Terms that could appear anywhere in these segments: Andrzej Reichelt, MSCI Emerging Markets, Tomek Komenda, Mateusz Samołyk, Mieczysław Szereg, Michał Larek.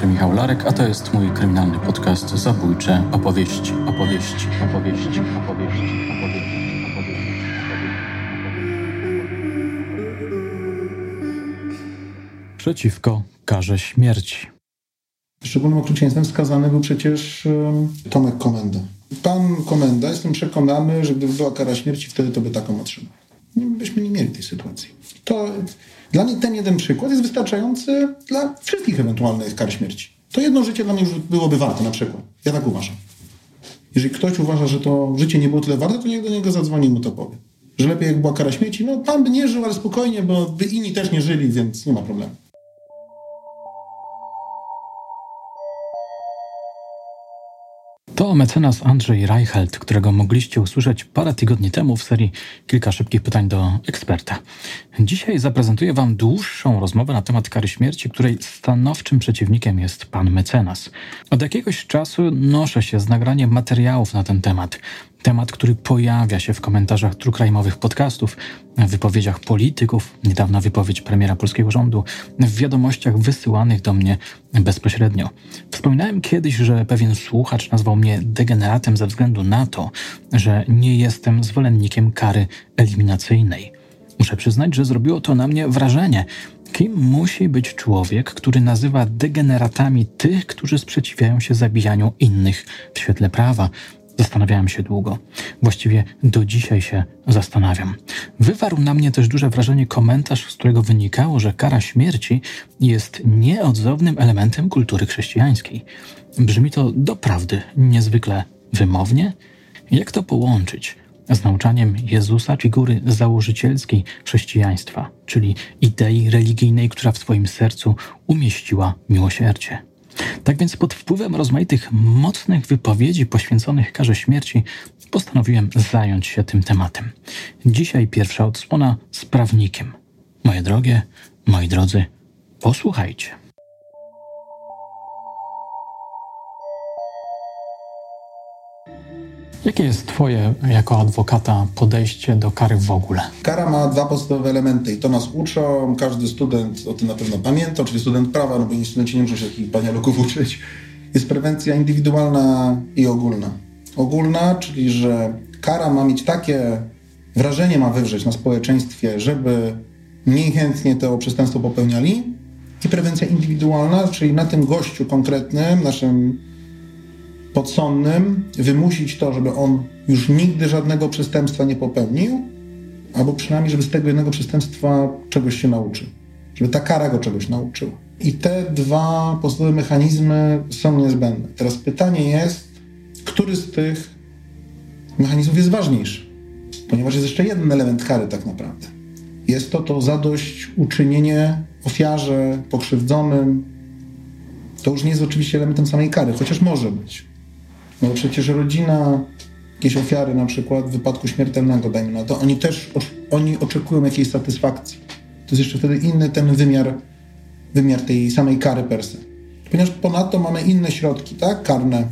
się Michał Larek, a to jest mój kryminalny podcast Zabójcze opowieści, opowieści, opowieści, opowieści, opowieści. Przeciwko karze śmierci. Szczególnym okrucieństwem skazany był przecież Tomek Komenda. Pan Komenda, jestem przekonany, że gdyby była kara śmierci, wtedy to by taką otrzymał. Byśmy nie mieli tej sytuacji. To dla mnie ten jeden przykład jest wystarczający dla wszystkich ewentualnych kar śmierci. To jedno życie dla mnie już byłoby warte na przykład. Ja tak uważam. Jeżeli ktoś uważa, że to życie nie było tyle warte, to niech do niego zadzwoni i mu to powie. Że lepiej jak była kara śmierci, no pan by nie żył, ale spokojnie, bo by inni też nie żyli, więc nie ma problemu. To mecenas Andrzej Reichelt, którego mogliście usłyszeć parę tygodni temu w serii Kilka szybkich pytań do eksperta. Dzisiaj zaprezentuję wam dłuższą rozmowę na temat kary śmierci, której stanowczym przeciwnikiem jest pan mecenas. Od jakiegoś czasu noszę się z nagraniem materiałów na ten temat. Temat, który pojawia się w komentarzach true crime'owych podcastów, w wypowiedziach polityków, niedawna wypowiedź premiera polskiego rządu, w wiadomościach wysyłanych do mnie bezpośrednio. Wspominałem kiedyś, że pewien słuchacz nazwał mnie degeneratem ze względu na to, że nie jestem zwolennikiem kary eliminacyjnej. Muszę przyznać, że zrobiło to na mnie wrażenie. Kim musi być człowiek, który nazywa degeneratami tych, którzy sprzeciwiają się zabijaniu innych w świetle prawa? Zastanawiałem się długo. Właściwie do dzisiaj się zastanawiam. Wywarł na mnie też duże wrażenie komentarz, z którego wynikało, że kara śmierci jest nieodzownym elementem kultury chrześcijańskiej. Brzmi to doprawdy niezwykle wymownie. Jak to połączyć z nauczaniem Jezusa, figury założycielskiej chrześcijaństwa, czyli idei religijnej, która w swoim sercu umieściła miłosierdzie? Tak więc pod wpływem rozmaitych mocnych wypowiedzi poświęconych karze śmierci postanowiłem zająć się tym tematem. Dzisiaj pierwsza odsłona z prawnikiem. Moje drogie, moi drodzy, posłuchajcie. Jakie jest twoje, jako adwokata, podejście do kary w ogóle? Kara ma dwa podstawowe elementy i to nas uczą. Każdy student o tym na pewno pamięta, czyli student prawa, no bo studenci nie muszą się takich banialuków uczyć. Jest prewencja indywidualna i ogólna. Ogólna, czyli że kara ma mieć takie wrażenie, ma wywrzeć na społeczeństwie, żeby mniej chętnie to przestępstwo popełniali. I prewencja indywidualna, czyli na tym gościu konkretnym, naszym podsądnym, wymusić to, żeby on już nigdy żadnego przestępstwa nie popełnił, albo przynajmniej, żeby z tego jednego przestępstwa czegoś się nauczył. Żeby ta kara go czegoś nauczyła. I te dwa podstawowe mechanizmy są niezbędne. Teraz pytanie jest, który z tych mechanizmów jest ważniejszy? Ponieważ jest jeszcze jeden element kary tak naprawdę. Jest to zadośćuczynienie ofiarze, pokrzywdzonym. To już nie jest oczywiście elementem samej kary, chociaż może być. No przecież rodzina, jakieś ofiary na przykład wypadku śmiertelnego, dajmy na to, oni też oni oczekują jakiejś satysfakcji. To jest jeszcze wtedy inny ten wymiar tej samej kary per se. Ponieważ ponadto mamy inne środki, tak, karne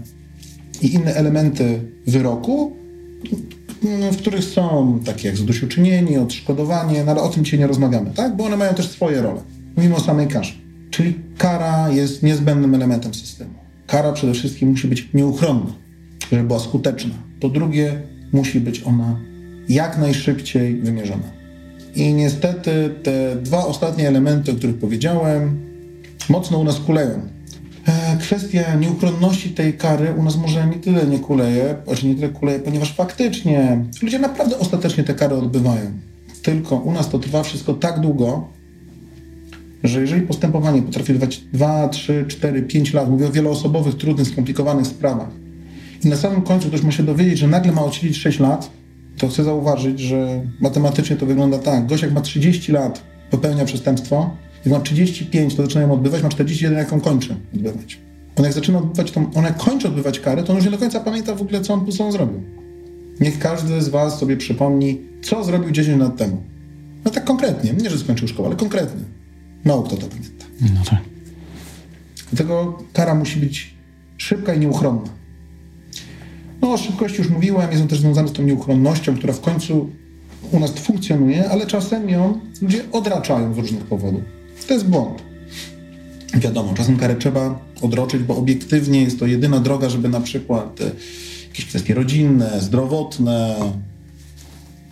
i inne elementy wyroku, w których są takie jak zadośćuczynienie, odszkodowanie, no ale o tym dzisiaj nie rozmawiamy, tak, bo one mają też swoje role, mimo samej karze. Czyli kara jest niezbędnym elementem systemu. Kara przede wszystkim musi być nieuchronna, żeby była skuteczna. Po drugie, musi być ona jak najszybciej wymierzona. I niestety te dwa ostatnie elementy, o których powiedziałem, mocno u nas kuleją. Kwestia nieuchronności tej kary u nas może nie tyle kuleje, ponieważ faktycznie ludzie naprawdę ostatecznie te kary odbywają. Tylko u nas to trwa wszystko tak długo, że jeżeli postępowanie potrafi trwać 2, 3, 4, 5 lat, mówię o wieloosobowych, trudnych, skomplikowanych sprawach, i na samym końcu ktoś ma się dowiedzieć, że nagle ma odsiedzieć 6 lat, to chcę zauważyć, że matematycznie to wygląda tak. Gość jak ma 30 lat, popełnia przestępstwo, jak ma 35, to zaczyna ją odbywać, ma 41, jak on kończy odbywać. On jak zaczyna odbywać, kończy odbywać karę, to on już nie do końca pamięta w ogóle, co on zrobił. Niech każdy z was sobie przypomni, co zrobił 10 lat temu. No tak konkretnie, nie że skończył szkołę, ale konkretnie. Mało kto to pamięta. No tak. Dlatego kara musi być szybka i nieuchronna. No o szybkości już mówiłem, jest on też związany z tą nieuchronnością, która w końcu u nas funkcjonuje, ale czasem ją ludzie odraczają z różnych powodów. To jest błąd. Wiadomo, czasem karę trzeba odroczyć, bo obiektywnie jest to jedyna droga, żeby na przykład jakieś kwestie rodzinne, zdrowotne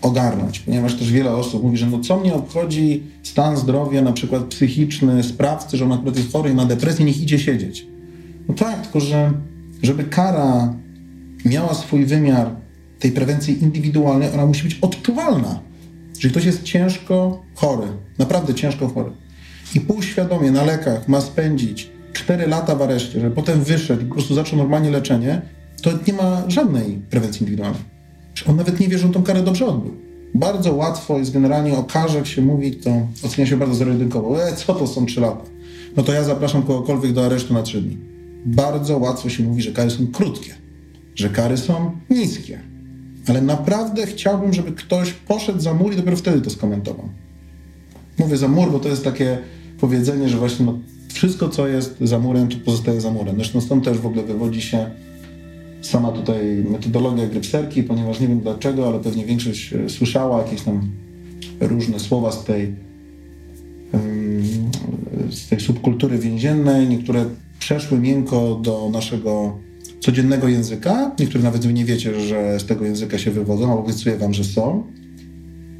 ogarnąć, ponieważ też wiele osób mówi, że no co mnie obchodzi stan zdrowia na przykład psychiczny sprawcy, że on akurat jest chory i ma depresję, niech idzie siedzieć. No tak, tylko że żeby kara miała swój wymiar tej prewencji indywidualnej, ona musi być odczuwalna. Jeżeli ktoś jest ciężko chory, naprawdę ciężko chory i półświadomie na lekach ma spędzić 4 lata w areszcie, żeby potem wyszedł i po prostu zaczął normalnie leczenie, to nie ma żadnej prewencji indywidualnej. On nawet nie wie, że on tą karę dobrze odbył. Bardzo łatwo jest generalnie o karze, jak się mówi, to ocenia się bardzo zero-jedynkowo. Co to są 3 lata? No to ja zapraszam kogokolwiek do aresztu na 3 dni. Bardzo łatwo się mówi, że kary są krótkie, że kary są niskie. Ale naprawdę chciałbym, żeby ktoś poszedł za mur i dopiero wtedy to skomentował. Mówię za mur, bo to jest takie powiedzenie, że właśnie no, wszystko, co jest za murem, to pozostaje za murem. Zresztą stąd też w ogóle wywodzi się sama tutaj metodologia grypserki, ponieważ nie wiem dlaczego, ale pewnie większość słyszała jakieś tam różne słowa z tej subkultury więziennej. Niektóre przeszły miękko do naszego codziennego języka. Niektóre nawet nie wiecie, że z tego języka się wywodzą, ale obiecuję wam, że są.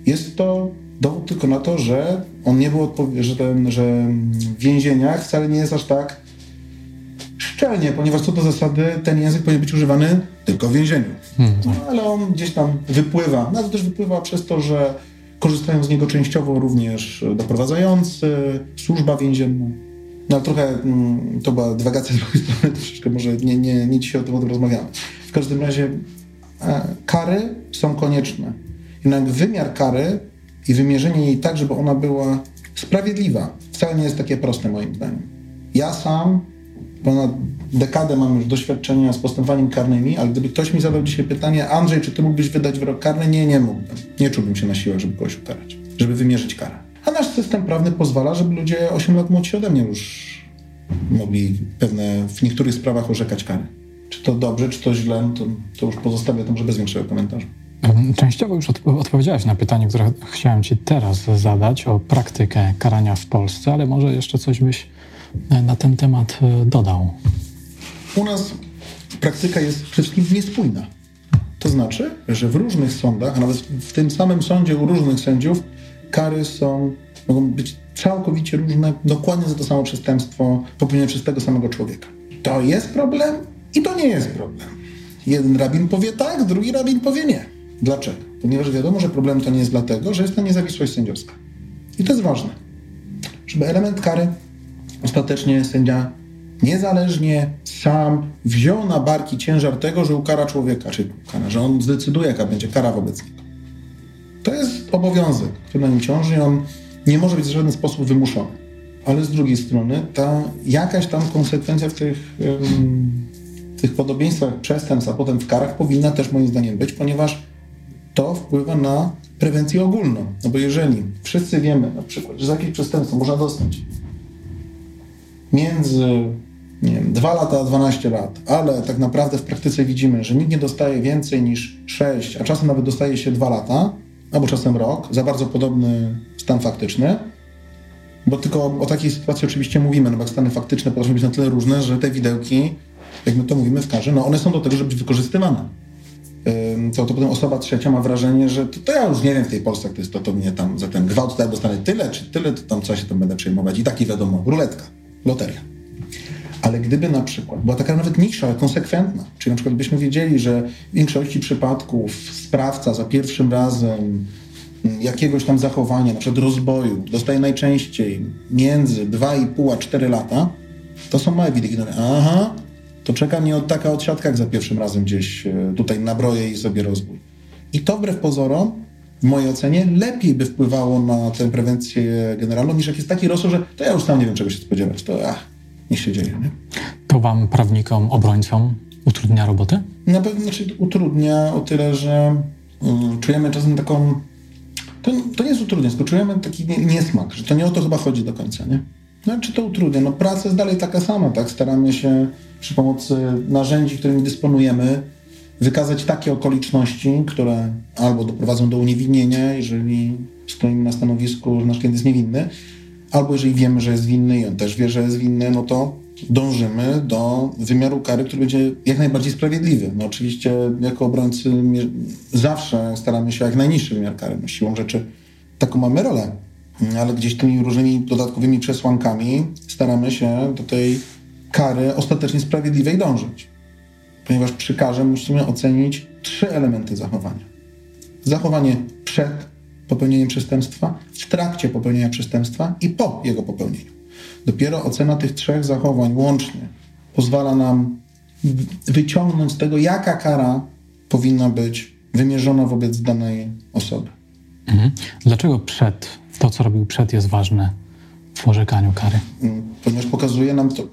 Jest to dowód tylko na to, że on nie był że w więzieniach wcale nie jest aż tak szczelnie, ponieważ co do zasady ten język powinien być używany tylko w więzieniu. No, ale on gdzieś tam wypływa. No to też wypływa przez to, że korzystają z niego częściowo również doprowadzający, służba więzienna. No ale trochę to była dywagacja z drugiej strony, troszeczkę może nie dzisiaj o tym rozmawiamy. W każdym razie kary są konieczne. Jednak wymiar kary i wymierzenie jej tak, żeby ona była sprawiedliwa, wcale nie jest takie proste moim zdaniem. Ja sam ponad dekadę mam już doświadczenia z postępowaniem karnymi, ale gdyby ktoś mi zadał dzisiaj pytanie: Andrzej, czy ty mógłbyś wydać wyrok karny? Nie mógłbym. Nie czułbym się na siłę, żeby kogoś ukarać, żeby wymierzyć karę. A nasz system prawny pozwala, żeby ludzie 8 lat młodsi ode mnie już mogli w niektórych sprawach orzekać kary. Czy to dobrze, czy to źle, to już pozostawię to może bez większego komentarza. Częściowo już odpowiedziałeś na pytanie, które chciałem ci teraz zadać o praktykę karania w Polsce, ale może jeszcze coś byś na ten temat dodał. U nas praktyka jest przede wszystkim niespójna. To znaczy, że w różnych sądach, a nawet w tym samym sądzie u różnych sędziów, kary mogą być całkowicie różne, dokładnie za to samo przestępstwo popełnione przez tego samego człowieka. To jest problem i to nie jest problem. Jeden rabin powie tak, drugi rabin powie nie. Dlaczego? Ponieważ wiadomo, że problem to nie jest dlatego, że jest to niezawisłość sędziowska. I to jest ważne, żeby element kary ostatecznie sędzia niezależnie sam wziął na barki ciężar tego, że ukara człowieka, czyli że on zdecyduje, jaka będzie kara wobec niego. To jest obowiązek, który na nim ciąży i on nie może być w żaden sposób wymuszony. Ale z drugiej strony ta jakaś tam konsekwencja w tych podobieństwach przestępstw, a potem w karach powinna też moim zdaniem być, ponieważ to wpływa na prewencję ogólną. No bo jeżeli wszyscy wiemy na przykład, że za jakieś przestępstwo można dostać między 2 lata a 12 lat, ale tak naprawdę w praktyce widzimy, że nikt nie dostaje więcej niż 6, a czasem nawet dostaje się 2 lata, albo czasem rok, za bardzo podobny stan faktyczny, bo tylko o takiej sytuacji oczywiście mówimy, no bo stany faktyczne potrafią być na tyle różne, że te widełki, jak my to mówimy w karze, no one są do tego, żeby być wykorzystywane. To potem osoba trzecia ma wrażenie, że to ja już nie wiem w tej Polsce, jak to jest, to mnie tam za ten gwałt tutaj dostanę tyle, czy tyle, to tam co się tam będę przejmować i taki wiadomo, ruletka. Loteria. Ale gdyby na przykład była taka nawet niższa, ale konsekwentna, czyli na przykład byśmy wiedzieli, że w większości przypadków sprawca za pierwszym razem jakiegoś tam zachowania, na przykład rozboju, dostaje najczęściej między 2,5 a 4 lata, to są małe widyki. Aha, to czeka mnie taka odsiadka, jak za pierwszym razem gdzieś tutaj nabroję i sobie rozbój. I to wbrew pozorom, w mojej ocenie, lepiej by wpływało na tę prewencję generalną, niż jak jest taki rosół, że to ja już sam nie wiem, czego się spodziewać. To niech się dzieje, nie? To wam, prawnikom, obrońcom, utrudnia robotę? Na pewno utrudnia o tyle, że czujemy czasem taką... To nie jest utrudnienie, tylko czujemy taki niesmak, że to nie o to chyba chodzi do końca, nie? Znaczy to utrudnia. No praca jest dalej taka sama, tak? Staramy się przy pomocy narzędzi, którymi dysponujemy, wykazać takie okoliczności, które albo doprowadzą do uniewinnienia, jeżeli stoimy na stanowisku, że nasz klient jest niewinny, albo jeżeli wiemy, że jest winny i on też wie, że jest winny, no to dążymy do wymiaru kary, który będzie jak najbardziej sprawiedliwy. No oczywiście jako obrońcy zawsze staramy się o jak najniższy wymiar kary. No siłą rzeczy taką mamy rolę, ale gdzieś tymi różnymi dodatkowymi przesłankami staramy się do tej kary ostatecznie sprawiedliwej dążyć. Ponieważ przy karze musimy ocenić 3 elementy zachowania. Zachowanie przed popełnieniem przestępstwa, w trakcie popełnienia przestępstwa i po jego popełnieniu. Dopiero ocena tych 3 zachowań łącznie pozwala nam wyciągnąć z tego, jaka kara powinna być wymierzona wobec danej osoby. Mhm. Dlaczego przed, to co robił przed, jest ważne w orzekaniu kary? Ponieważ pokazuje nam to,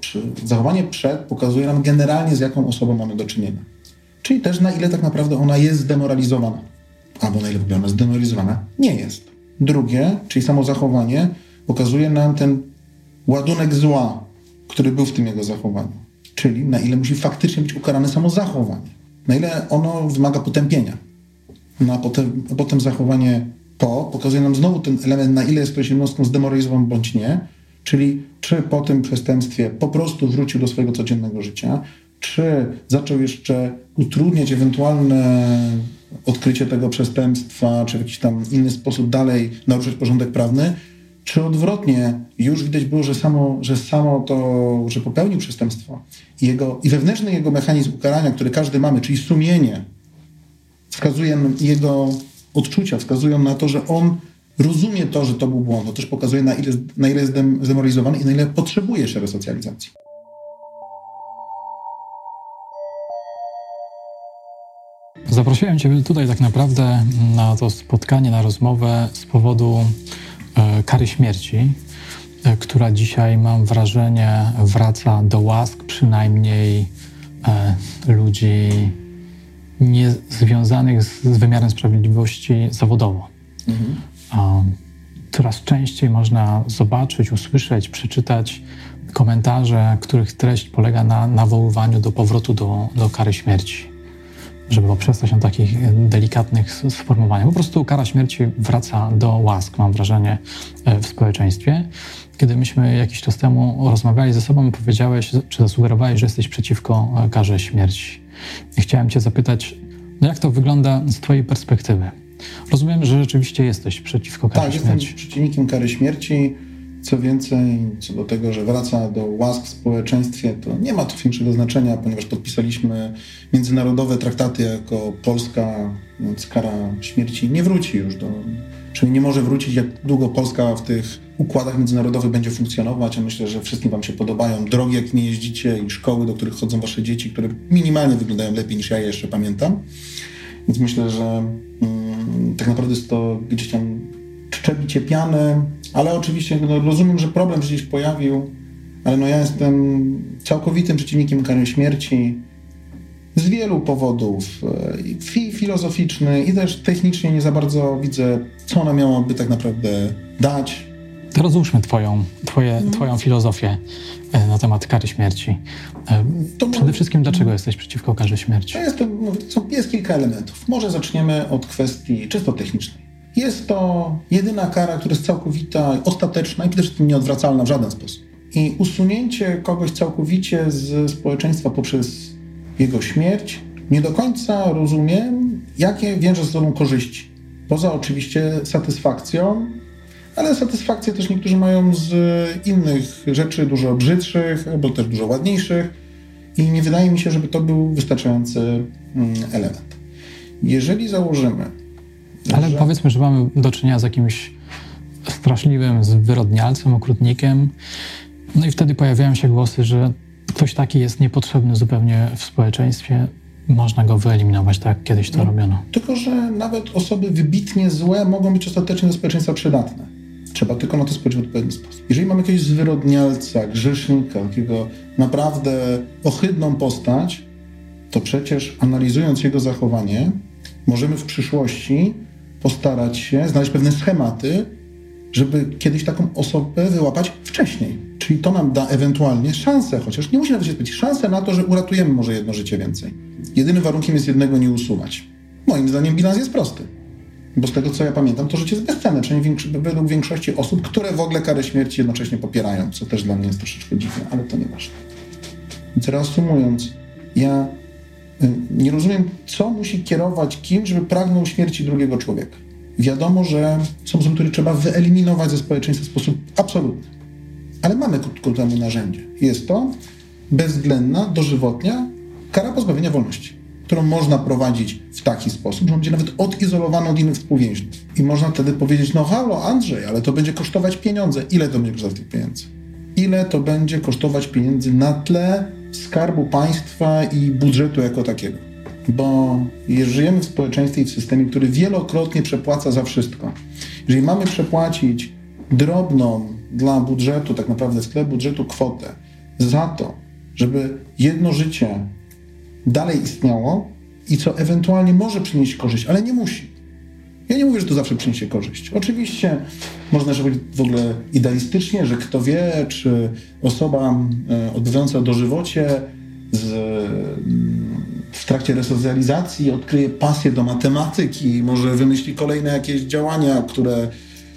zachowanie przed pokazuje nam generalnie, z jaką osobą mamy do czynienia. Czyli też na ile tak naprawdę ona jest zdemoralizowana. Albo na ile w ogóle ona zdemoralizowana nie jest. Drugie, czyli samo zachowanie, pokazuje nam ten ładunek zła, który był w tym jego zachowaniu. Czyli na ile musi faktycznie być ukarane samo zachowanie. Na ile ono wymaga potępienia. No, a potem zachowanie po pokazuje nam znowu ten element, na ile jest ktoś jednostką zdemoralizowaną bądź nie. Czyli czy po tym przestępstwie po prostu wrócił do swojego codziennego życia, czy zaczął jeszcze utrudniać ewentualne odkrycie tego przestępstwa, czy w jakiś tam inny sposób dalej naruszać porządek prawny, czy odwrotnie, już widać było, że samo to, że popełnił przestępstwo i wewnętrzny jego mechanizm ukarania, który każdy mamy, czyli sumienie, wskazuje jego odczucia, wskazują na to, że on rozumie to, że to był błąd. To też pokazuje, na ile jest zdemoralizowany i na ile potrzebuje jeszcze resocjalizacji. Zaprosiłem Cię tutaj tak naprawdę na to spotkanie, na rozmowę z powodu kary śmierci, która dzisiaj, mam wrażenie, wraca do łask przynajmniej ludzi niezwiązanych z wymiarem sprawiedliwości zawodowo. Mhm. Coraz częściej można zobaczyć, usłyszeć, przeczytać komentarze, których treść polega na nawoływaniu do powrotu do kary śmierci, żeby poprzestać na takich delikatnych sformułowaniach. Po prostu kara śmierci wraca do łask, mam wrażenie, w społeczeństwie. Kiedy myśmy jakiś czas temu rozmawiali ze sobą, powiedziałeś, czy zasugerowałeś, że jesteś przeciwko karze śmierci. I chciałem Cię zapytać, no jak to wygląda z Twojej perspektywy? Rozumiem, że rzeczywiście jesteś przeciwko karze śmierci. Tak, jestem przeciwnikiem kary śmierci. Co więcej, co do tego, że wraca do łask w społeczeństwie, to nie ma to większego znaczenia, ponieważ podpisaliśmy międzynarodowe traktaty jako Polska, więc kara śmierci nie wróci już Czyli nie może wrócić, jak długo Polska w tych układach międzynarodowych będzie funkcjonować. Ja myślę, że wszystkim wam się podobają drogi, jak nie jeździcie, i szkoły, do których chodzą wasze dzieci, które minimalnie wyglądają lepiej niż ja je jeszcze pamiętam. Więc myślę, że tak naprawdę jest to gdzieś tam szczepicie piany, ale oczywiście rozumiem, że problem gdzieś pojawił, ale ja jestem całkowitym przeciwnikiem kary śmierci z wielu powodów. I filozoficzny, i też technicznie nie za bardzo widzę, co ona miałaby tak naprawdę dać. To rozłóżmy twoją filozofię na temat kary śmierci. Przede wszystkim, dlaczego jesteś przeciwko karze śmierci? Jest kilka elementów. Może zaczniemy od kwestii czysto technicznej. Jest to jedyna kara, która jest całkowita, ostateczna i przede wszystkim nieodwracalna w żaden sposób. I usunięcie kogoś całkowicie z społeczeństwa poprzez jego śmierć, nie do końca rozumiem, jakie wiąże ze sobą korzyści. Poza oczywiście satysfakcją, ale satysfakcję też niektórzy mają z innych rzeczy, dużo brzydszych, albo też dużo ładniejszych, i nie wydaje mi się, żeby to był wystarczający element. Jeżeli założymy, ale powiedzmy, że mamy do czynienia z jakimś straszliwym zwyrodnialcem, okrutnikiem. No i wtedy pojawiają się głosy, że ktoś taki jest niepotrzebny zupełnie w społeczeństwie. Można go wyeliminować, tak jak kiedyś to robiono. Tylko że nawet osoby wybitnie złe mogą być ostatecznie do społeczeństwa przydatne. Trzeba tylko na to spojrzeć w odpowiedni sposób. Jeżeli mamy jakiegoś zwyrodnialca, grzesznika, takiego naprawdę ohydną postać, to przecież analizując jego zachowanie, możemy w przyszłości postarać się znaleźć pewne schematy, żeby kiedyś taką osobę wyłapać wcześniej. Czyli to nam da ewentualnie szansę, chociaż nie musi nawet się spędzić, szansę na to, że uratujemy może jedno życie więcej. Jedynym warunkiem jest jednego nie usuwać. Moim zdaniem bilans jest prosty. Bo z tego, co ja pamiętam, to życie jest bezcenne, przynajmniej według większości osób, które w ogóle karę śmierci jednocześnie popierają, co też dla mnie jest troszeczkę dziwne, ale to nieważne. Więc reasumując, ja nie rozumiem, co musi kierować kim, żeby pragnął śmierci drugiego człowieka. Wiadomo, że są osoby, które trzeba wyeliminować ze społeczeństwa w sposób absolutny. Ale mamy ku temu narzędzie. Jest to bezwzględna, dożywotnia kara pozbawienia wolności, którą można prowadzić w taki sposób, że on będzie nawet odizolowany od innych współwięźniów. I można wtedy powiedzieć, no halo Andrzej, ale to będzie kosztować pieniądze. Ile to będzie kosztować tych pieniędzy? Ile to będzie kosztować pieniędzy na tle skarbu państwa i budżetu jako takiego? Bo żyjemy w społeczeństwie i w systemie, który wielokrotnie przepłaca za wszystko. Jeżeli mamy przepłacić drobną dla budżetu, tak naprawdę w tle budżetu kwotę za to, żeby jedno życie dalej istniało i co ewentualnie może przynieść korzyść, ale nie musi. Ja nie mówię, że to zawsze przyniesie korzyść. Oczywiście można powiedzieć w ogóle idealistycznie, że kto wie, czy osoba odbywająca dożywocie w trakcie resocjalizacji odkryje pasję do matematyki i może wymyśli kolejne jakieś działania,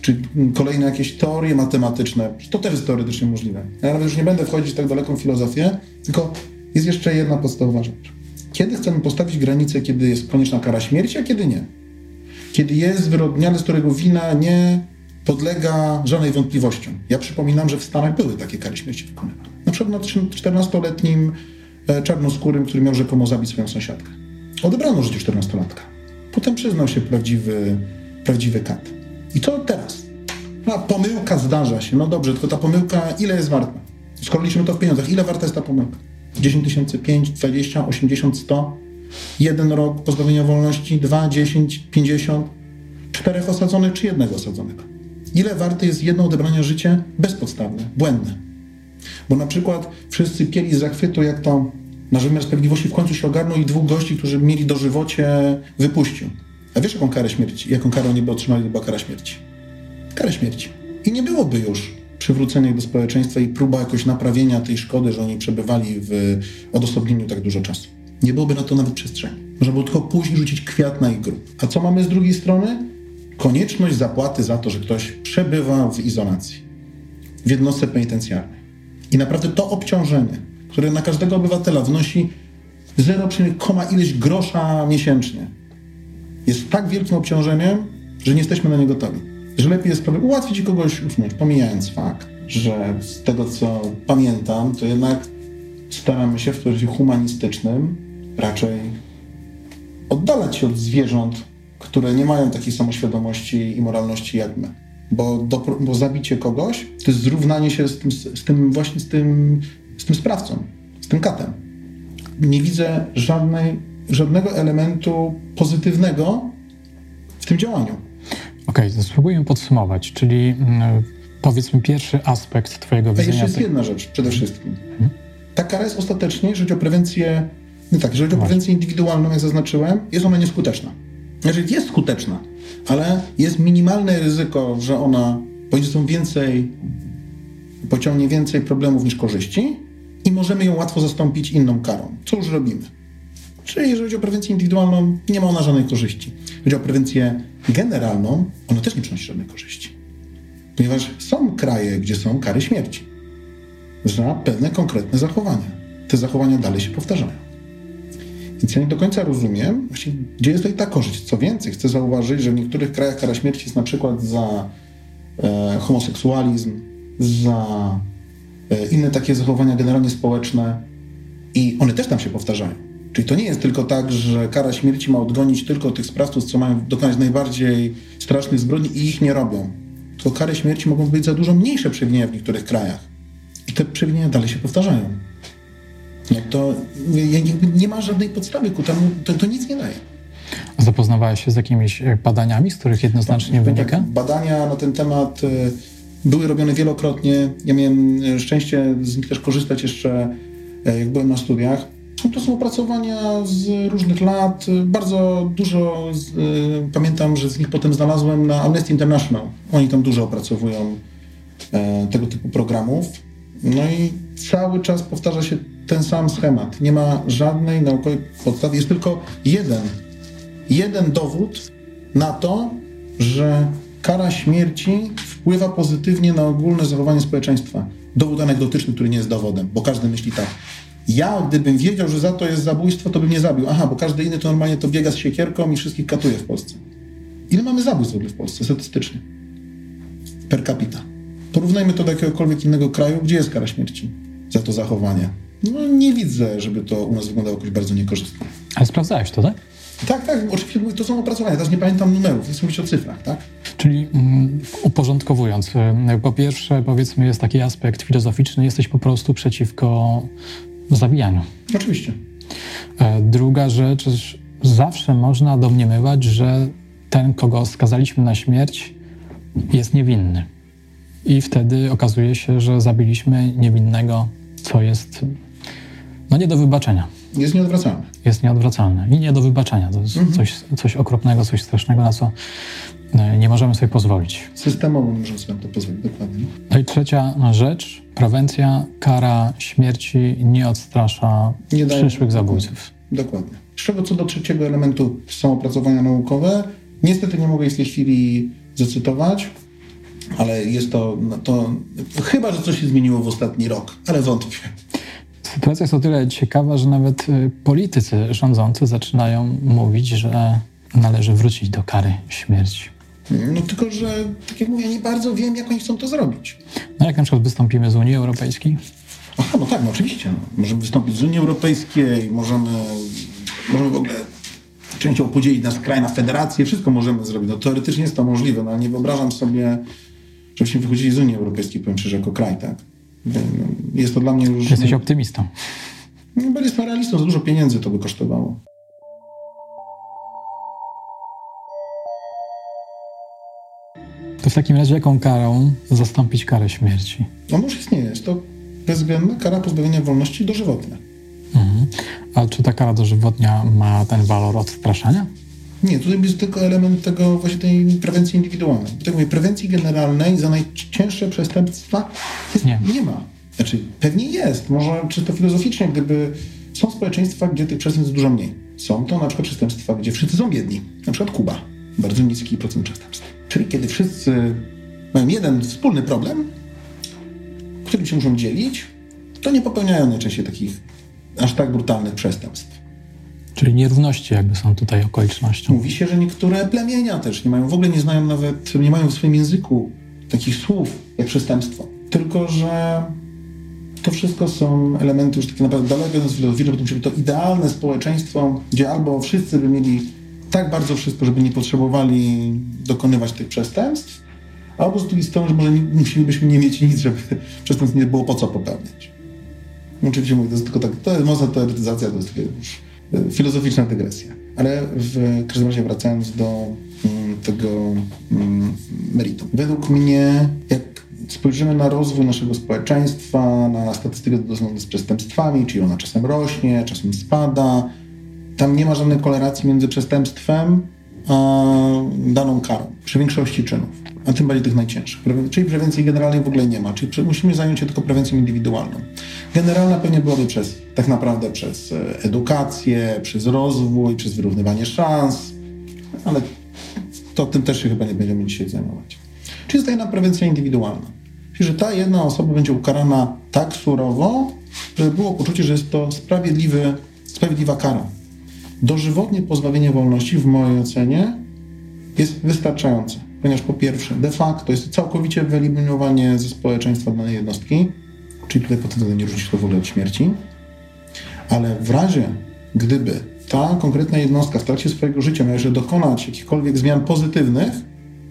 czy kolejne jakieś teorie matematyczne. To też jest teoretycznie możliwe. Ja nawet już nie będę wchodzić w tak daleką filozofię, tylko jest jeszcze jedna podstawowa rzecz. Kiedy chcemy postawić granicę, kiedy jest konieczna kara śmierci, a kiedy nie? Kiedy jest wyrodniany, z którego wina nie podlega żadnej wątpliwościom. Ja przypominam, że w Stanach były takie kary śmierci wykonywane. Na przykład nad 14-letnim czarnoskórym, który miał rzekomo zabić swoją sąsiadkę. Odebrano życie 14-latka. Potem przyznał się prawdziwy kat. I co teraz? No, pomyłka zdarza się. No dobrze, tylko ta pomyłka ile jest warta? Skoro liczymy to w pieniądzach, ile warta jest ta pomyłka? 10 tysięcy, 5, 20, 80, 100, 1 rok pozbawienia wolności, 2, 10, 50, 4 osadzonych czy 1 osadzonego. Ile warte jest jedno odebranie życia bezpodstawne, błędne? Bo na przykład wszyscy pieli z zachwytu, jak to nasz wymiar sprawiedliwości w końcu się ogarnął i 2 gości, którzy mieli dożywocie, wypuścił. A wiesz, jaką karę oni by otrzymali, była kara śmierci? Karę śmierci. I nie byłoby już przywrócenia ich do społeczeństwa i próba jakoś naprawienia tej szkody, że oni przebywali w odosobnieniu tak dużo czasu. Nie byłoby na to nawet przestrzeni. Można było tylko później rzucić kwiat na ich grób. A co mamy z drugiej strony? Konieczność zapłaty za to, że ktoś przebywa w izolacji, w jednostce penitencjarnej. I naprawdę to obciążenie, które na każdego obywatela wnosi 0,0 ileś grosza miesięcznie, jest tak wielkim obciążeniem, że nie jesteśmy na nie gotowi. Że lepiej jest sprawę ułatwić i kogoś usunąć, pomijając fakt, że z tego, co pamiętam, to jednak staramy się w podejściu humanistycznym raczej oddalać się od zwierząt, które nie mają takiej samoświadomości i moralności jak my. Bo zabicie kogoś to jest zrównanie się z tym sprawcą, z tym katem. Nie widzę żadnego elementu pozytywnego w tym działaniu. Okej, spróbujmy podsumować, czyli powiedzmy pierwszy aspekt twojego widzenia. Jeszcze jest jedna rzecz przede wszystkim. Ta kara jest ostatecznie, jeżeli chodzi o prewencję, indywidualną, jak zaznaczyłem, jest ona nieskuteczna. Jeżeli jest skuteczna, ale jest minimalne ryzyko, że ona pociągnie więcej problemów niż korzyści i możemy ją łatwo zastąpić inną karą. Co już robimy? Czyli jeżeli chodzi o prewencję indywidualną, nie ma ona żadnej korzyści. Jeżeli chodzi o prewencję generalną, ona też nie przynosi żadnej korzyści. Ponieważ są kraje, gdzie są kary śmierci za pewne konkretne zachowania. Te zachowania dalej się powtarzają. Więc ja nie do końca rozumiem, właśnie, gdzie jest tutaj ta korzyść. Co więcej, chcę zauważyć, że w niektórych krajach kara śmierci jest na przykład za homoseksualizm, za inne takie zachowania generalnie społeczne i one też tam się powtarzają. Czyli to nie jest tylko tak, że kara śmierci ma odgonić tylko tych sprawców, co mają dokonać najbardziej strasznych zbrodni i ich nie robią. Tylko kary śmierci mogą być za dużo mniejsze przewinienia w niektórych krajach. I te przewinienia dalej się powtarzają. To nie ma żadnej podstawy ku temu, to nic nie daje. A zapoznawałeś się z jakimiś badaniami, z których jednoznacznie wynika? Badania na ten temat były robione wielokrotnie. Ja miałem szczęście z nich też korzystać jeszcze, jak byłem na studiach. To są opracowania z różnych lat. Bardzo dużo pamiętam, że z nich potem znalazłem na Amnesty International. Oni tam dużo opracowują tego typu programów. No i cały czas powtarza się ten sam schemat. Nie ma żadnej naukowej podstawy. Jest tylko jeden dowód na to, że kara śmierci wpływa pozytywnie na ogólne zachowanie społeczeństwa. Dowód anegdotyczny, który nie jest dowodem, bo każdy myśli tak. Ja, gdybym wiedział, że za to jest zabójstwo, to bym nie zabił. Aha, bo każdy inny to normalnie to biega z siekierką i wszystkich katuje w Polsce. Ile mamy zabójstw w ogóle w Polsce statystycznie? Per capita. Porównajmy to do jakiegokolwiek innego kraju, gdzie jest kara śmierci za to zachowanie. No nie widzę, żeby to u nas wyglądało jakoś bardzo niekorzystnie. Ale sprawdzałeś to, tak? Tak, tak. Oczywiście to są opracowania. Teraz nie pamiętam numerów, więc mówić o cyfrach, tak? Czyli uporządkowując, po pierwsze, powiedzmy, jest taki aspekt filozoficzny, jesteś po prostu przeciwko zabijaniu. Oczywiście. Druga rzecz, zawsze można domniemywać, że ten, kogo skazaliśmy na śmierć, jest niewinny. I wtedy okazuje się, że zabiliśmy niewinnego, co jest nie do wybaczenia. Jest nieodwracalne. Jest nieodwracalne i nie do wybaczenia. To jest coś okropnego, coś strasznego, na co nie możemy sobie pozwolić. Systemowo możemy sobie to pozwolić, dokładnie. No i trzecia rzecz, prewencja, kara śmierci nie odstrasza przyszłych zabójców. Dokładnie. Z czego co do trzeciego elementu są opracowania naukowe. Niestety nie mogę ich w tej chwili zacytować, ale jest to chyba, że coś się zmieniło w ostatni rok, ale wątpię. Sytuacja jest o tyle ciekawa, że nawet politycy rządzący zaczynają mówić, że należy wrócić do kary śmierci. No tylko, że tak jak mówię, nie bardzo wiem, jak oni chcą to zrobić. No jak na przykład wystąpimy z Unii Europejskiej? Aha, no tak, no oczywiście. Możemy wystąpić z Unii Europejskiej, możemy w ogóle częścią podzielić nasz kraj na federację, wszystko możemy zrobić. No teoretycznie jest to możliwe, no ale nie wyobrażam sobie, żebyśmy wychodzili z Unii Europejskiej, powiem szczerze, jako kraj, tak? Jest to dla mnie już... Jesteś optymistą. No, jestem realistą, za dużo pieniędzy to by kosztowało. To w takim razie jaką karą zastąpić karę śmierci? Ona już istnieje. Jest to bezwzględna kara pozbawienia wolności dożywotnia. Mhm. A czy ta kara dożywotnia ma ten walor odstraszania? Nie, tutaj jest tylko element tego właśnie tej prewencji indywidualnej. Bo tak mówię, prewencji generalnej za najcięższe przestępstwa nie ma. Znaczy, pewnie jest, może czysto filozoficznie, gdyby są społeczeństwa, gdzie tych przestępstw dużo mniej. Są to na przykład przestępstwa, gdzie wszyscy są biedni. Na przykład Kuba. Bardzo niski procent przestępstw. Czyli kiedy wszyscy mają jeden wspólny problem, którym się muszą dzielić, to nie popełniają najczęściej takich aż tak brutalnych przestępstw. Czyli nierówności jakby są tutaj okolicznością. Mówi się, że niektóre plemienia też nie mają, w ogóle nie znają nawet, nie mają w swoim języku takich słów jak przestępstwo. Tylko, że to wszystko są elementy już takie naprawdę daleko od filozofii, bo to musi być to idealne społeczeństwo, gdzie albo wszyscy by mieli tak bardzo wszystko, żeby nie potrzebowali dokonywać tych przestępstw, albo z drugiej strony, że może musielibyśmy nie mieć nic, żeby przestępstw nie było po co popełniać. Oczywiście mówię, to jest tylko tak, to jest mocna teoretyzacja, to jest już filozoficzna dygresja. Ale w każdym razie wracając do tego meritum. Według mnie, jak spojrzymy na rozwój naszego społeczeństwa, na statystykę związaną z przestępstwami, czyli ona czasem rośnie, czasem spada, tam nie ma żadnej korelacji między przestępstwem a daną karą przy większości czynów, a tym bardziej tych najcięższych. Czyli prewencji generalnej w ogóle nie ma. Czyli musimy zająć się tylko prewencją indywidualną. Generalna pewnie byłaby tak naprawdę przez edukację, przez rozwój, przez wyrównywanie szans, ale to tym też się chyba nie będziemy dzisiaj zajmować. Czyli jest ta jedna prewencja indywidualna. Czyli, że ta jedna osoba będzie ukarana tak surowo, żeby było poczucie, że jest to sprawiedliwa kara. Dożywotnie pozbawienie wolności, w mojej ocenie, jest wystarczające. Ponieważ po pierwsze, de facto jest całkowicie wyeliminowanie ze społeczeństwa danej jednostki, czyli tutaj potencjalnie różni się to w ogóle od śmierci, ale w razie, gdyby ta konkretna jednostka w trakcie swojego życia miała jeszcze dokonać jakichkolwiek zmian pozytywnych,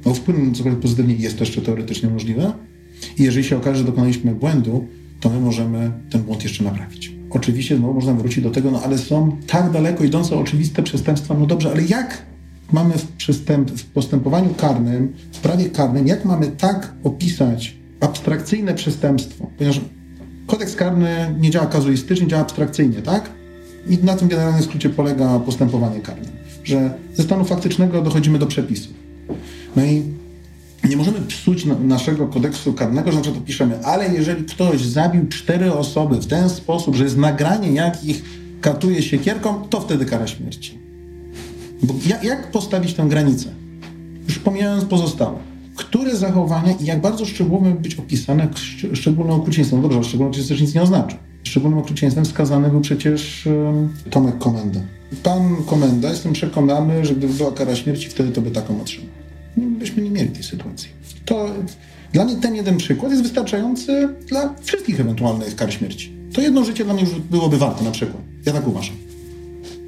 bo wpływ na cokolwiek pozytywnie jest to jeszcze teoretycznie możliwe, i jeżeli się okaże, że dokonaliśmy błędu, to my możemy ten błąd jeszcze naprawić. Oczywiście znowu można wrócić do tego, ale są tak daleko idące oczywiste przestępstwa, dobrze, ale jak mamy w postępowaniu karnym, w prawie karnym, jak mamy tak opisać abstrakcyjne przestępstwo? Ponieważ kodeks karny nie działa kazuistycznie, działa abstrakcyjnie, tak? I na tym generalnym skrócie polega postępowanie karne. Że ze stanu faktycznego dochodzimy do przepisów. No i nie możemy psuć naszego kodeksu karnego, że na przykład piszemy, ale jeżeli ktoś zabił 4 osoby w ten sposób, że jest nagranie, jak ich katuje siekierką, to wtedy kara śmierci. Bo jak postawić tę granicę? już pomijając pozostałe, które zachowania i jak bardzo szczegółowo miały być opisane szczególnym okrucieństwem. Dobrze, szczególne okrucieństwo też nic nie oznacza. Szczególnym okrucieństwem wskazany był przecież Tomek Komenda. Pan Komenda, jestem przekonany, że gdyby była kara śmierci, wtedy to by taką otrzymał. Byśmy nie mieli tej sytuacji. To dla mnie ten jeden przykład jest wystarczający dla wszystkich ewentualnych kar śmierci. To jedno życie dla mnie już byłoby warte, na przykład. Ja tak uważam.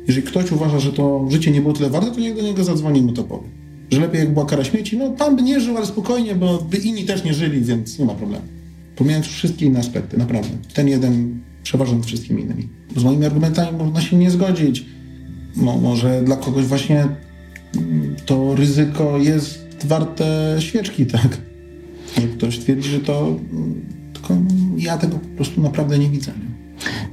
Jeżeli ktoś uważa, że to życie nie było tyle warte, to niech do niego zadzwoni i mu to powie. Że lepiej jak była kara śmierci, no pan by nie żył, ale spokojnie, bo by inni też nie żyli, więc nie ma problemu. Pomijając wszystkie inne aspekty, naprawdę. Ten jeden przeważa nad wszystkimi innymi. Z moimi argumentami można się nie zgodzić. No, może dla kogoś właśnie to ryzyko jest warte świeczki, tak? Jak ktoś twierdzi, że to... Tylko ja tego po prostu naprawdę nie widzę.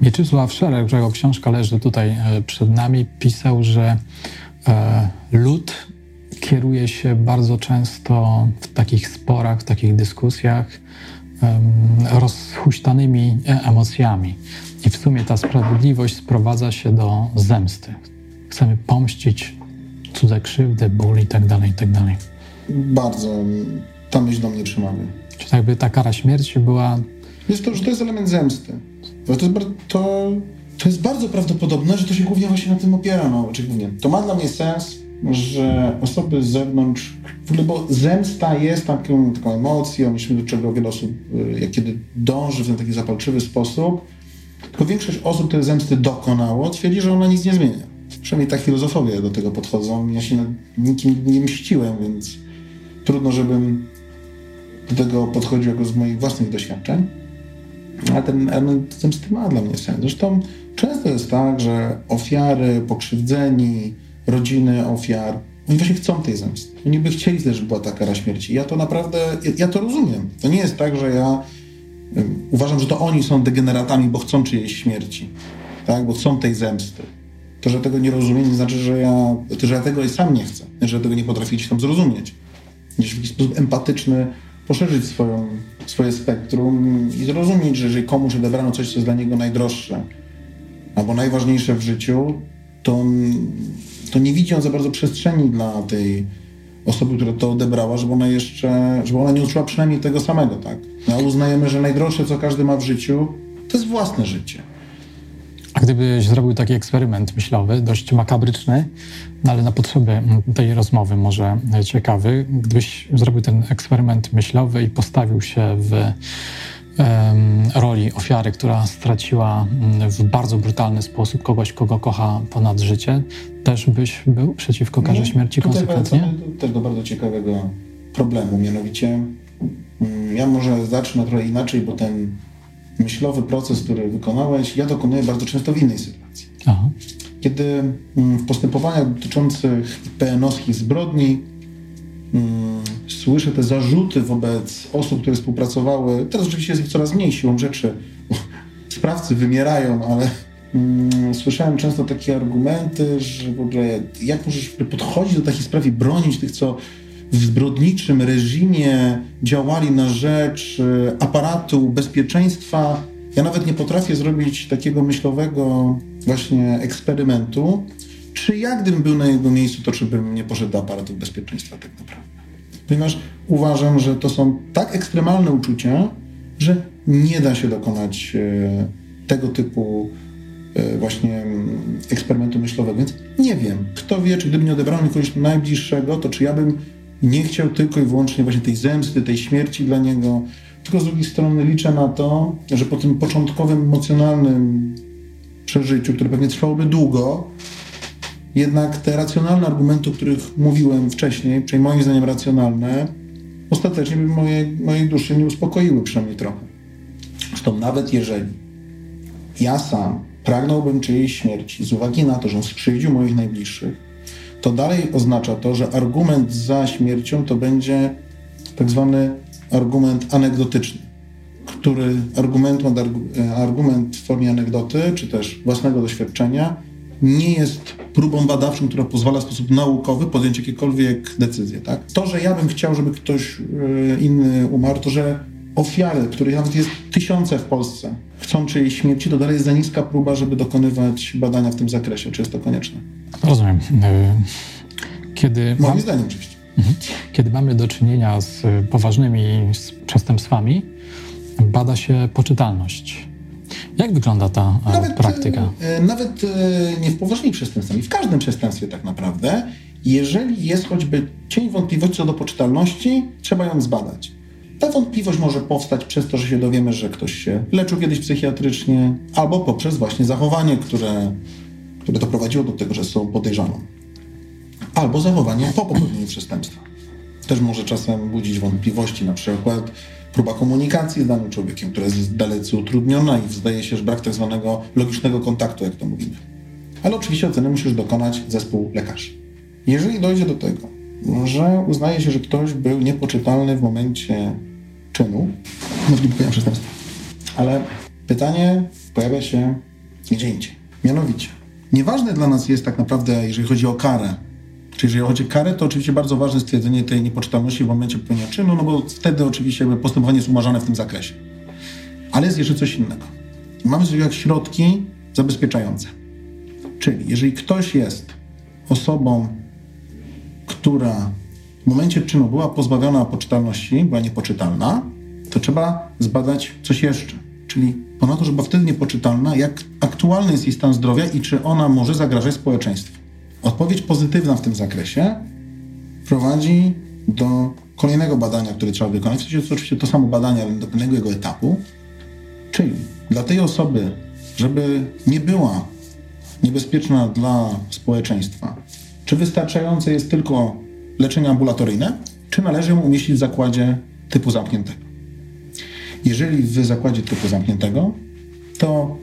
Mieczysław Szereg, którego książka leży tutaj przed nami, pisał, że lud kieruje się bardzo często w takich sporach, w takich dyskusjach rozhuśtanymi emocjami. I w sumie ta sprawiedliwość sprowadza się do zemsty. Chcemy pomścić cudze krzywdy, ból i tak dalej, i tak dalej. Bardzo ta myśl do mnie przemawia. Czyli jakby ta kara śmierci była... To jest element zemsty. To jest bardzo prawdopodobne, że to się głównie właśnie na tym opiera. To ma dla mnie sens, że osoby z zewnątrz... Bo zemsta jest taką emocją, myślę, do czego wiele osób, kiedy dąży w ten taki zapalczywy sposób, tylko większość osób tej zemsty dokonało, twierdzi, że ona nic nie zmienia. Przynajmniej tak filozofowie do tego podchodzą. Ja się nad nikim nie mściłem, więc trudno, żebym do tego podchodził jako z moich własnych doświadczeń. Ale ten element zemsty ma dla mnie sens. Zresztą często jest tak, że ofiary, pokrzywdzeni, rodziny ofiar, oni właśnie chcą tej zemsty. Oni by chcieli też, żeby była ta kara śmierci. Ja to naprawdę, ja to rozumiem. To nie jest tak, że ja uważam, że to oni są degeneratami, bo chcą czyjejś śmierci, tak? Bo chcą tej zemsty. To, że tego nie rozumiem, nie znaczy, że ja tego sam nie chcę, że tego nie potrafię gdzieś tam zrozumieć. Gdzieś w jakiś sposób empatyczny poszerzyć swoje spektrum i zrozumieć, że jeżeli komuś odebrano coś, co jest dla niego najdroższe albo najważniejsze w życiu, to nie widzi on za bardzo przestrzeni dla tej osoby, która to odebrała, żeby ona nie odczuła przynajmniej tego samego, tak? No, uznajemy, że najdroższe, co każdy ma w życiu, to jest własne życie. A gdybyś zrobił taki eksperyment myślowy, dość makabryczny, no ale na potrzeby tej rozmowy może ciekawy, gdybyś zrobił ten eksperyment myślowy i postawił się w roli ofiary, która straciła w bardzo brutalny sposób kogoś, kogo kocha ponad życie, też byś był przeciwko karze śmierci konsekwentnie? Też do bardzo ciekawego problemu, mianowicie ja może zacznę trochę inaczej, bo ten myślowy proces, który wykonałeś, ja dokonuję bardzo często w innej sytuacji. Aha. Kiedy w postępowaniach dotyczących IPN-owskich zbrodni słyszę te zarzuty wobec osób, które współpracowały, teraz oczywiście jest ich coraz mniej siłą rzeczy, sprawcy wymierają, ale słyszałem często takie argumenty, że w ogóle jak możesz podchodzić do takich spraw i bronić tych, co w zbrodniczym reżimie działali na rzecz aparatu bezpieczeństwa. Ja nawet nie potrafię zrobić takiego myślowego właśnie eksperymentu, czy ja gdybym był na jego miejscu, to czy bym nie poszedł do aparatu bezpieczeństwa tak naprawdę. Ponieważ uważam, że to są tak ekstremalne uczucia, że nie da się dokonać tego typu właśnie eksperymentu myślowego. Więc nie wiem, kto wie, czy gdybym nie odebrał mi kogoś najbliższego, to czy ja bym nie chciał tylko i wyłącznie właśnie tej zemsty, tej śmierci dla niego. Tylko z drugiej strony liczę na to, że po tym początkowym emocjonalnym przeżyciu, które pewnie trwałoby długo, jednak te racjonalne argumenty, o których mówiłem wcześniej, czyli moim zdaniem racjonalne, ostatecznie by mojej duszy nie uspokoiły przynajmniej trochę. Zresztą nawet jeżeli ja sam pragnąłbym czyjejś śmierci z uwagi na to, że on skrzywdził moich najbliższych, to dalej oznacza to, że argument za śmiercią to będzie tak zwany argument anegdotyczny, który argument w formie anegdoty, czy też własnego doświadczenia, nie jest próbą badawczą, która pozwala w sposób naukowy podjąć jakiekolwiek decyzję. Tak? To, że ja bym chciał, żeby ktoś inny umarł, to, że ofiary, których nawet jest tysiące w Polsce, chcą czyjejś śmierci, to dalej jest za niska próba, żeby dokonywać badania w tym zakresie. Czy jest to konieczne? Rozumiem. Moim zdaniem oczywiście. Kiedy mamy do czynienia z poważnymi przestępstwami, bada się poczytalność. Jak wygląda ta praktyka? Nawet nie w poważnych przestępstwach, w każdym przestępstwie tak naprawdę, jeżeli jest choćby cień wątpliwości co do poczytalności, trzeba ją zbadać. Ta wątpliwość może powstać przez to, że się dowiemy, że ktoś się leczył kiedyś psychiatrycznie, albo poprzez właśnie zachowanie, które doprowadziło do tego, że są podejrzaną. Albo zachowanie po popełnieniu przestępstwa. Też może czasem budzić wątpliwości, na przykład próba komunikacji z danym człowiekiem, która jest dalece utrudniona i zdaje się, że brak tak zwanego logicznego kontaktu, jak to mówimy. Ale oczywiście oceny musi już dokonać zespół lekarzy. Jeżeli dojdzie do tego, że uznaje się, że ktoś był niepoczytalny w momencie czynu, może nie popełniał przestępstwa. Ale pytanie pojawia się gdzie indziej. Mianowicie, nieważne dla nas jest tak naprawdę, jeżeli chodzi o karę, czyli jeżeli chodzi o karę, to oczywiście bardzo ważne stwierdzenie tej niepoczytalności w momencie popełnienia czynu, no bo wtedy oczywiście postępowanie jest umarzane w tym zakresie. Ale jest jeszcze coś innego. Mamy sobie jak środki zabezpieczające. Czyli jeżeli ktoś jest osobą, która w momencie czynu była pozbawiona poczytalności, była niepoczytalna, to trzeba zbadać coś jeszcze. Czyli ponadto, że była wtedy niepoczytalna, jak aktualny jest jej stan zdrowia i czy ona może zagrażać społeczeństwu. Odpowiedź pozytywna w tym zakresie prowadzi do kolejnego badania, które trzeba wykonać. To jest oczywiście to samo badanie, ale do kolejnego jego etapu. Czyli dla tej osoby, żeby nie była niebezpieczna dla społeczeństwa, czy wystarczające jest tylko leczenie ambulatoryjne, czy należy ją umieścić w zakładzie typu zamkniętego. Jeżeli w zakładzie typu zamkniętego, to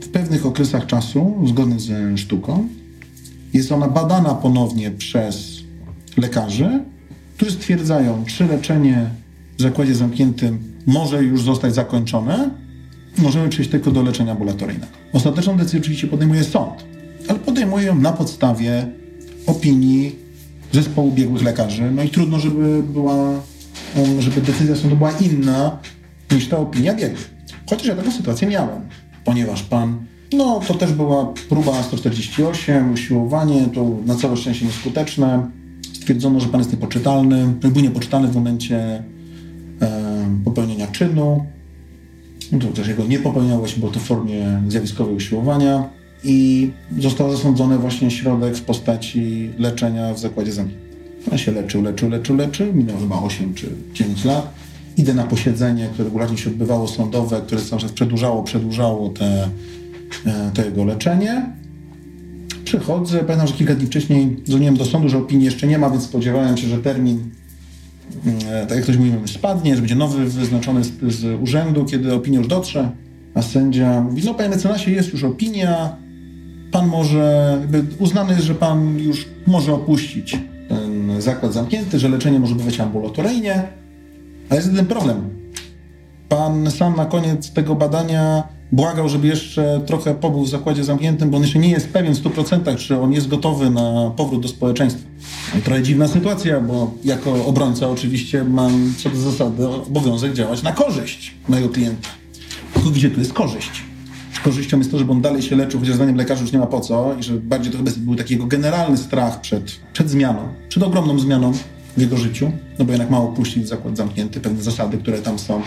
w pewnych okresach czasu, zgodnie ze sztuką, jest ona badana ponownie przez lekarzy, którzy stwierdzają, czy leczenie w zakładzie zamkniętym może już zostać zakończone, możemy przejść tylko do leczenia ambulatoryjnego. Ostateczną decyzję oczywiście podejmuje sąd, ale podejmuje ją na podstawie opinii zespołu biegłych lekarzy. No i trudno, żeby decyzja sądu była inna niż ta opinia biegłych. Chociaż ja taką sytuację miałem, ponieważ to też była próba 148, usiłowanie, to na całe szczęście nieskuteczne. Stwierdzono, że pan jest niepoczytalny, był niepoczytalny w momencie popełnienia czynu. No to też jego nie popełniałeś, bo to w formie zjawiskowej usiłowania i został zasądzony właśnie środek w postaci leczenia w zakładzie zamkniętym. Pan się leczył, minęło chyba 8 czy 9 lat. Idę na posiedzenie, które regularnie się odbywało, sądowe, które cały czas przedłużało to jego leczenie. Przychodzę, pamiętam, że kilka dni wcześniej dzwoniłem do sądu, że opinii jeszcze nie ma, więc spodziewałem się, że termin, tak jak ktoś mówi, spadnie, że będzie nowy wyznaczony z urzędu, kiedy opinia już dotrze. A sędzia mówi, panie mecenasie, jest już opinia, pan może, uznane jest, że pan już może opuścić ten zakład zamknięty, że leczenie może być ambulatoryjnie, ale jest jeden problem. Pan sam na koniec tego badania błagał, żeby jeszcze trochę pobył w zakładzie zamkniętym, bo on jeszcze nie jest pewien w 100%, czy on jest gotowy na powrót do społeczeństwa. I trochę dziwna sytuacja, bo jako obrońca oczywiście mam co do zasady obowiązek działać na korzyść mojego klienta. Tylko gdzie tu jest korzyść? Korzyścią jest to, żeby on dalej się leczył, chociaż zdaniem lekarzy już nie ma po co i że bardziej to chyba był taki jego generalny strach przed zmianą, przed ogromną zmianą w jego życiu, no bo jednak ma opuścić zakład zamknięty, pewne zasady, które tam są,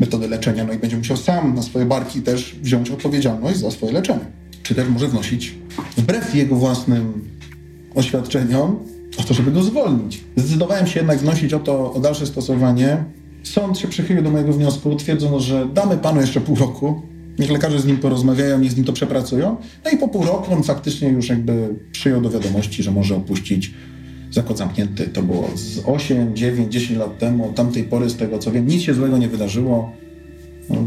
metody leczenia, no i będzie musiał sam na swoje barki też wziąć odpowiedzialność za swoje leczenie. Czy też może wnosić, wbrew jego własnym oświadczeniom, o to, żeby go zwolnić. Zdecydowałem się jednak wnosić o dalsze stosowanie. Sąd się przychylił do mojego wniosku, twierdzono, że damy panu jeszcze pół roku, niech lekarze z nim porozmawiają, niech z nim to przepracują, no i po pół roku on faktycznie już jakby przyjął do wiadomości, że może opuścić zakład zamknięty. To było z 8, 9, 10 lat temu. Od tamtej pory, z tego co wiem, nic się złego nie wydarzyło.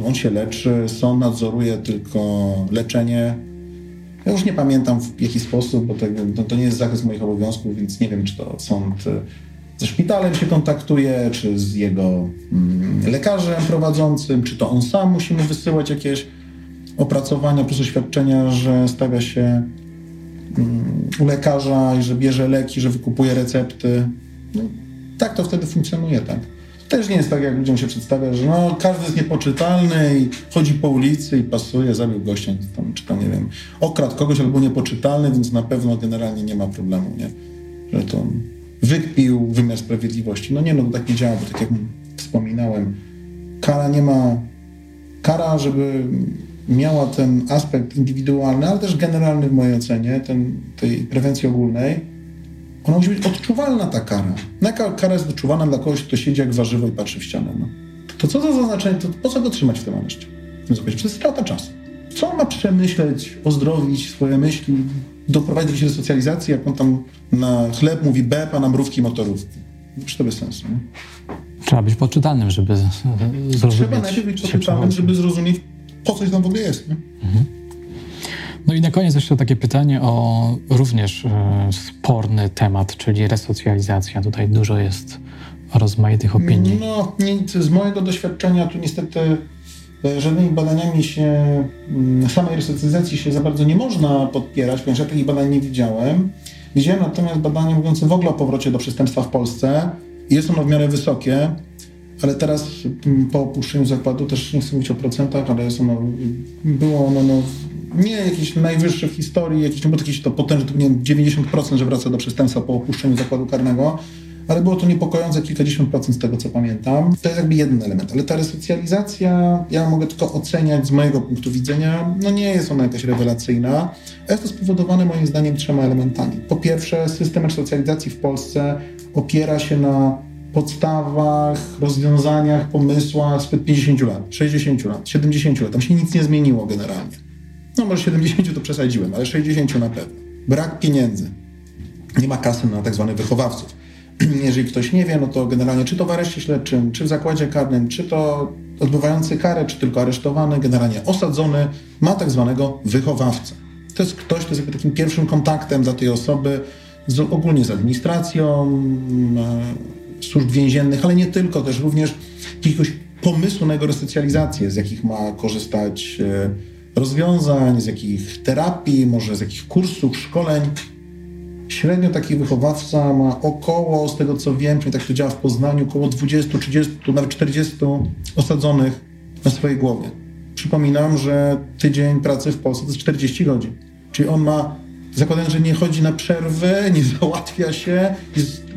On się leczy, sąd nadzoruje tylko leczenie. Ja już nie pamiętam w jaki sposób, bo to nie jest zakres moich obowiązków, więc nie wiem, czy to sąd ze szpitalem się kontaktuje, czy z jego lekarzem prowadzącym, czy to on sam musi mu wysyłać jakieś opracowania, plus oświadczenia, że stawia się u lekarza i że bierze leki, że wykupuje recepty. No, tak to wtedy funkcjonuje, tak. Też nie jest tak, jak ludziom się przedstawia, że każdy jest niepoczytalny i chodzi po ulicy i pasuje, zabił gościa, czy tam, nie wiem, okradł kogoś albo niepoczytalny, więc na pewno generalnie nie ma problemu, nie? Że to wykpił wymiar sprawiedliwości. No nie, no to tak nie działa, bo tak jak wspominałem, kara, żeby miała ten aspekt indywidualny, ale też generalny w mojej ocenie, tej prewencji ogólnej, ona musi być odczuwalna, ta kara. No jaka kara jest odczuwana dla kogoś, kto siedzi jak warzywo i patrzy w ścianę? No. To co za zaznaczenie, to po co go trzymać w tym areszcie? Przez strata czasu. Co on ma przemyśleć, ozdrowić swoje myśli, doprowadzić się do socjalizacji, jak on tam na chleb mówi B, pana mrówki motorówki? Przecież to bez sensu, nie? Trzeba być poczytanym, żeby zrozumieć. Trzeba najpierw być poczytanym, żeby zrozumieć, po coś tam w ogóle jest, nie? Mhm. No i na koniec jeszcze takie pytanie o również sporny temat, czyli resocjalizacja. Tutaj dużo jest rozmaitych opinii. No, z mojego doświadczenia tu niestety żadnymi badaniami samej resocjalizacji się za bardzo nie można podpierać, ponieważ ja takich badań nie widziałem. Widziałem natomiast badania mówiące w ogóle o powrocie do przestępstwa w Polsce. Jest ono w miarę wysokie, ale teraz po opuszczeniu zakładu, też nie chcę mówić o procentach, ale było ono nie jakieś najwyższe w historii, jakieś to potężne, to nie wiem, 90%, że wraca do przestępstwa po opuszczeniu zakładu karnego, ale było to niepokojące kilkadziesiąt procent z tego, co pamiętam. To jest jakby jeden element, ale ta resocjalizacja, ja mogę tylko oceniać z mojego punktu widzenia, no nie jest ona jakaś rewelacyjna. Jest to spowodowane moim zdaniem trzema elementami. Po pierwsze, system resocjalizacji w Polsce opiera się na podstawach, rozwiązaniach, pomysłach sprzed 50 lat, 60 lat, 70 lat. Tam się nic nie zmieniło generalnie. No może 70 to przesadziłem, ale 60 na pewno. Brak pieniędzy. Nie ma kasy na tak zwanych wychowawców. Jeżeli ktoś nie wie, no to generalnie czy to w areszcie śledczym, czy w zakładzie karnym, czy to odbywający karę, czy tylko aresztowany, generalnie osadzony, ma tak zwanego wychowawcę. To jest ktoś, kto jest jakby takim pierwszym kontaktem dla tej osoby ogólnie z administracją, służb więziennych, ale nie tylko, też również jakiegoś pomysłu na jego resocjalizację, z jakich ma korzystać rozwiązań, z jakich terapii, może z jakich kursów, szkoleń. Średnio taki wychowawca ma około, z tego co wiem, czyli tak to działa w Poznaniu, około 20, 30, nawet 40 osadzonych na swojej głowie. Przypominam, że tydzień pracy w Polsce to jest 40 godzin. Czyli on ma, zakładając, że nie chodzi na przerwy, nie załatwia się,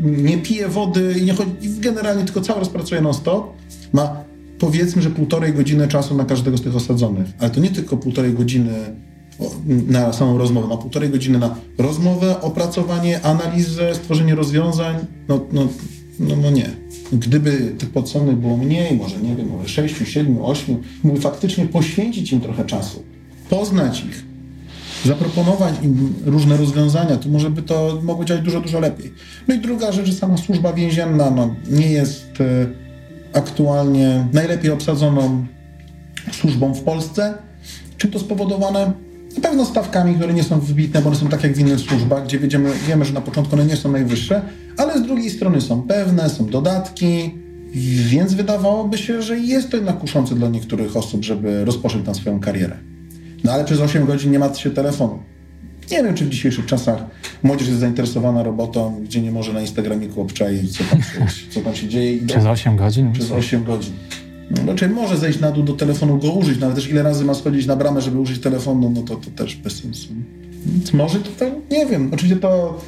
nie pije wody i nie chodzi, generalnie tylko cały raz pracuje non-stop, ma powiedzmy, że 1,5 godziny czasu na każdego z tych osadzonych. Ale to nie tylko 1,5 godziny na samą rozmowę, ma 1,5 godziny na rozmowę, opracowanie, analizę, stworzenie rozwiązań. No nie. Gdyby tych podstawnych było mniej, może nie wiem, może 6, 7, 8, mógłby faktycznie poświęcić im trochę czasu, poznać ich, zaproponować im różne rozwiązania, to może by to mogło działać dużo, dużo lepiej. No i druga rzecz, że sama służba więzienna nie jest aktualnie najlepiej obsadzoną służbą w Polsce. Czym to spowodowane? Na pewno stawkami, które nie są wybitne, bo one są tak jak w innych służbach, gdzie wiemy, że na początku one nie są najwyższe, ale z drugiej strony są pewne, są dodatki, więc wydawałoby się, że jest to jednak kuszące dla niektórych osób, żeby rozpocząć tam swoją karierę. No ale przez 8 godzin nie ma się telefonu. Nie wiem, czy w dzisiejszych czasach młodzież jest zainteresowana robotą, gdzie nie może na Instagramiku obczaić, co tam się dzieje. Przez 8 godzin? Przez 8 godzin. Raczej może zejść na dół do telefonu, go użyć, no ale też ile razy ma schodzić na bramę, żeby użyć telefonu, no to też bez sensu. Więc może to nie wiem. Oczywiście to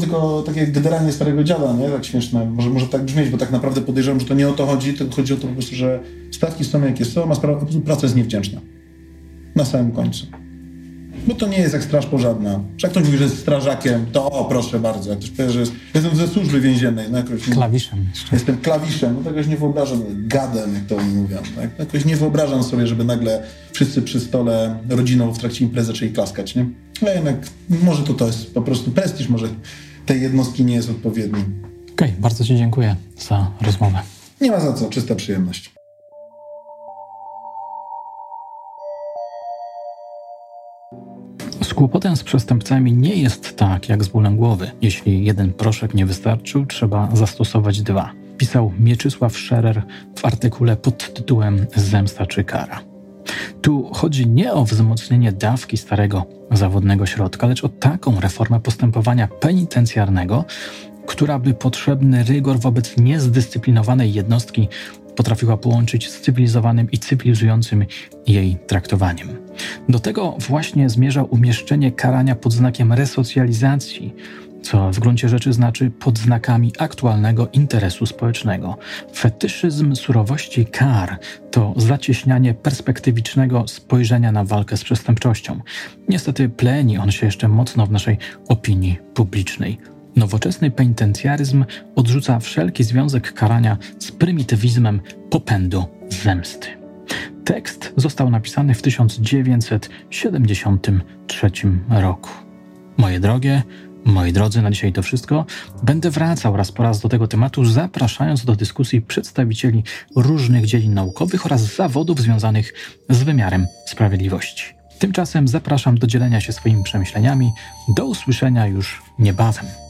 tylko takie generalnie starego dziada, nie? Tak śmieszne. Może tak brzmieć, bo tak naprawdę podejrzewam, że to nie o to chodzi, tylko chodzi o to po prostu, że stawki są jakie są, a praca jest niewdzięczna. Na samym końcu. Bo to nie jest jak straż pożarna. Że jak ktoś mówi, że jest strażakiem, to proszę bardzo. Jak ktoś powie, że jestem ze służby więziennej. No jakoś klawiszem. Jestem klawiszem. No to jakoś nie wyobrażam. Gadem, jak to mówią. Tak? Jakoś nie wyobrażam sobie, żeby nagle wszyscy przy stole rodziną w trakcie imprezy zaczęli klaskać, nie? Ale jednak może to jest po prostu prestiż. Może tej jednostki nie jest odpowiedni. Okej, bardzo Ci dziękuję za rozmowę. Nie ma za co. Czysta przyjemność. Z kłopotem z przestępcami nie jest tak jak z bólem głowy. Jeśli jeden proszek nie wystarczył, trzeba zastosować 2. Pisał Mieczysław Szereg w artykule pod tytułem Zemsta czy kara. Tu chodzi nie o wzmocnienie dawki starego zawodnego środka, lecz o taką reformę postępowania penitencjarnego, która by potrzebny rygor wobec niezdyscyplinowanej jednostki potrafiła połączyć z cywilizowanym i cywilizującym jej traktowaniem. Do tego właśnie zmierza umieszczenie karania pod znakiem resocjalizacji, co w gruncie rzeczy znaczy pod znakami aktualnego interesu społecznego. Fetyszyzm surowości kar to zacieśnianie perspektywicznego spojrzenia na walkę z przestępczością. Niestety pleni on się jeszcze mocno w naszej opinii publicznej. Nowoczesny penitencjaryzm odrzuca wszelki związek karania z prymitywizmem popędu zemsty. Tekst został napisany w 1973 roku. Moje drogie, moi drodzy, na dzisiaj to wszystko. Będę wracał raz po raz do tego tematu, zapraszając do dyskusji przedstawicieli różnych dziedzin naukowych oraz zawodów związanych z wymiarem sprawiedliwości. Tymczasem zapraszam do dzielenia się swoimi przemyśleniami. Do usłyszenia już niebawem.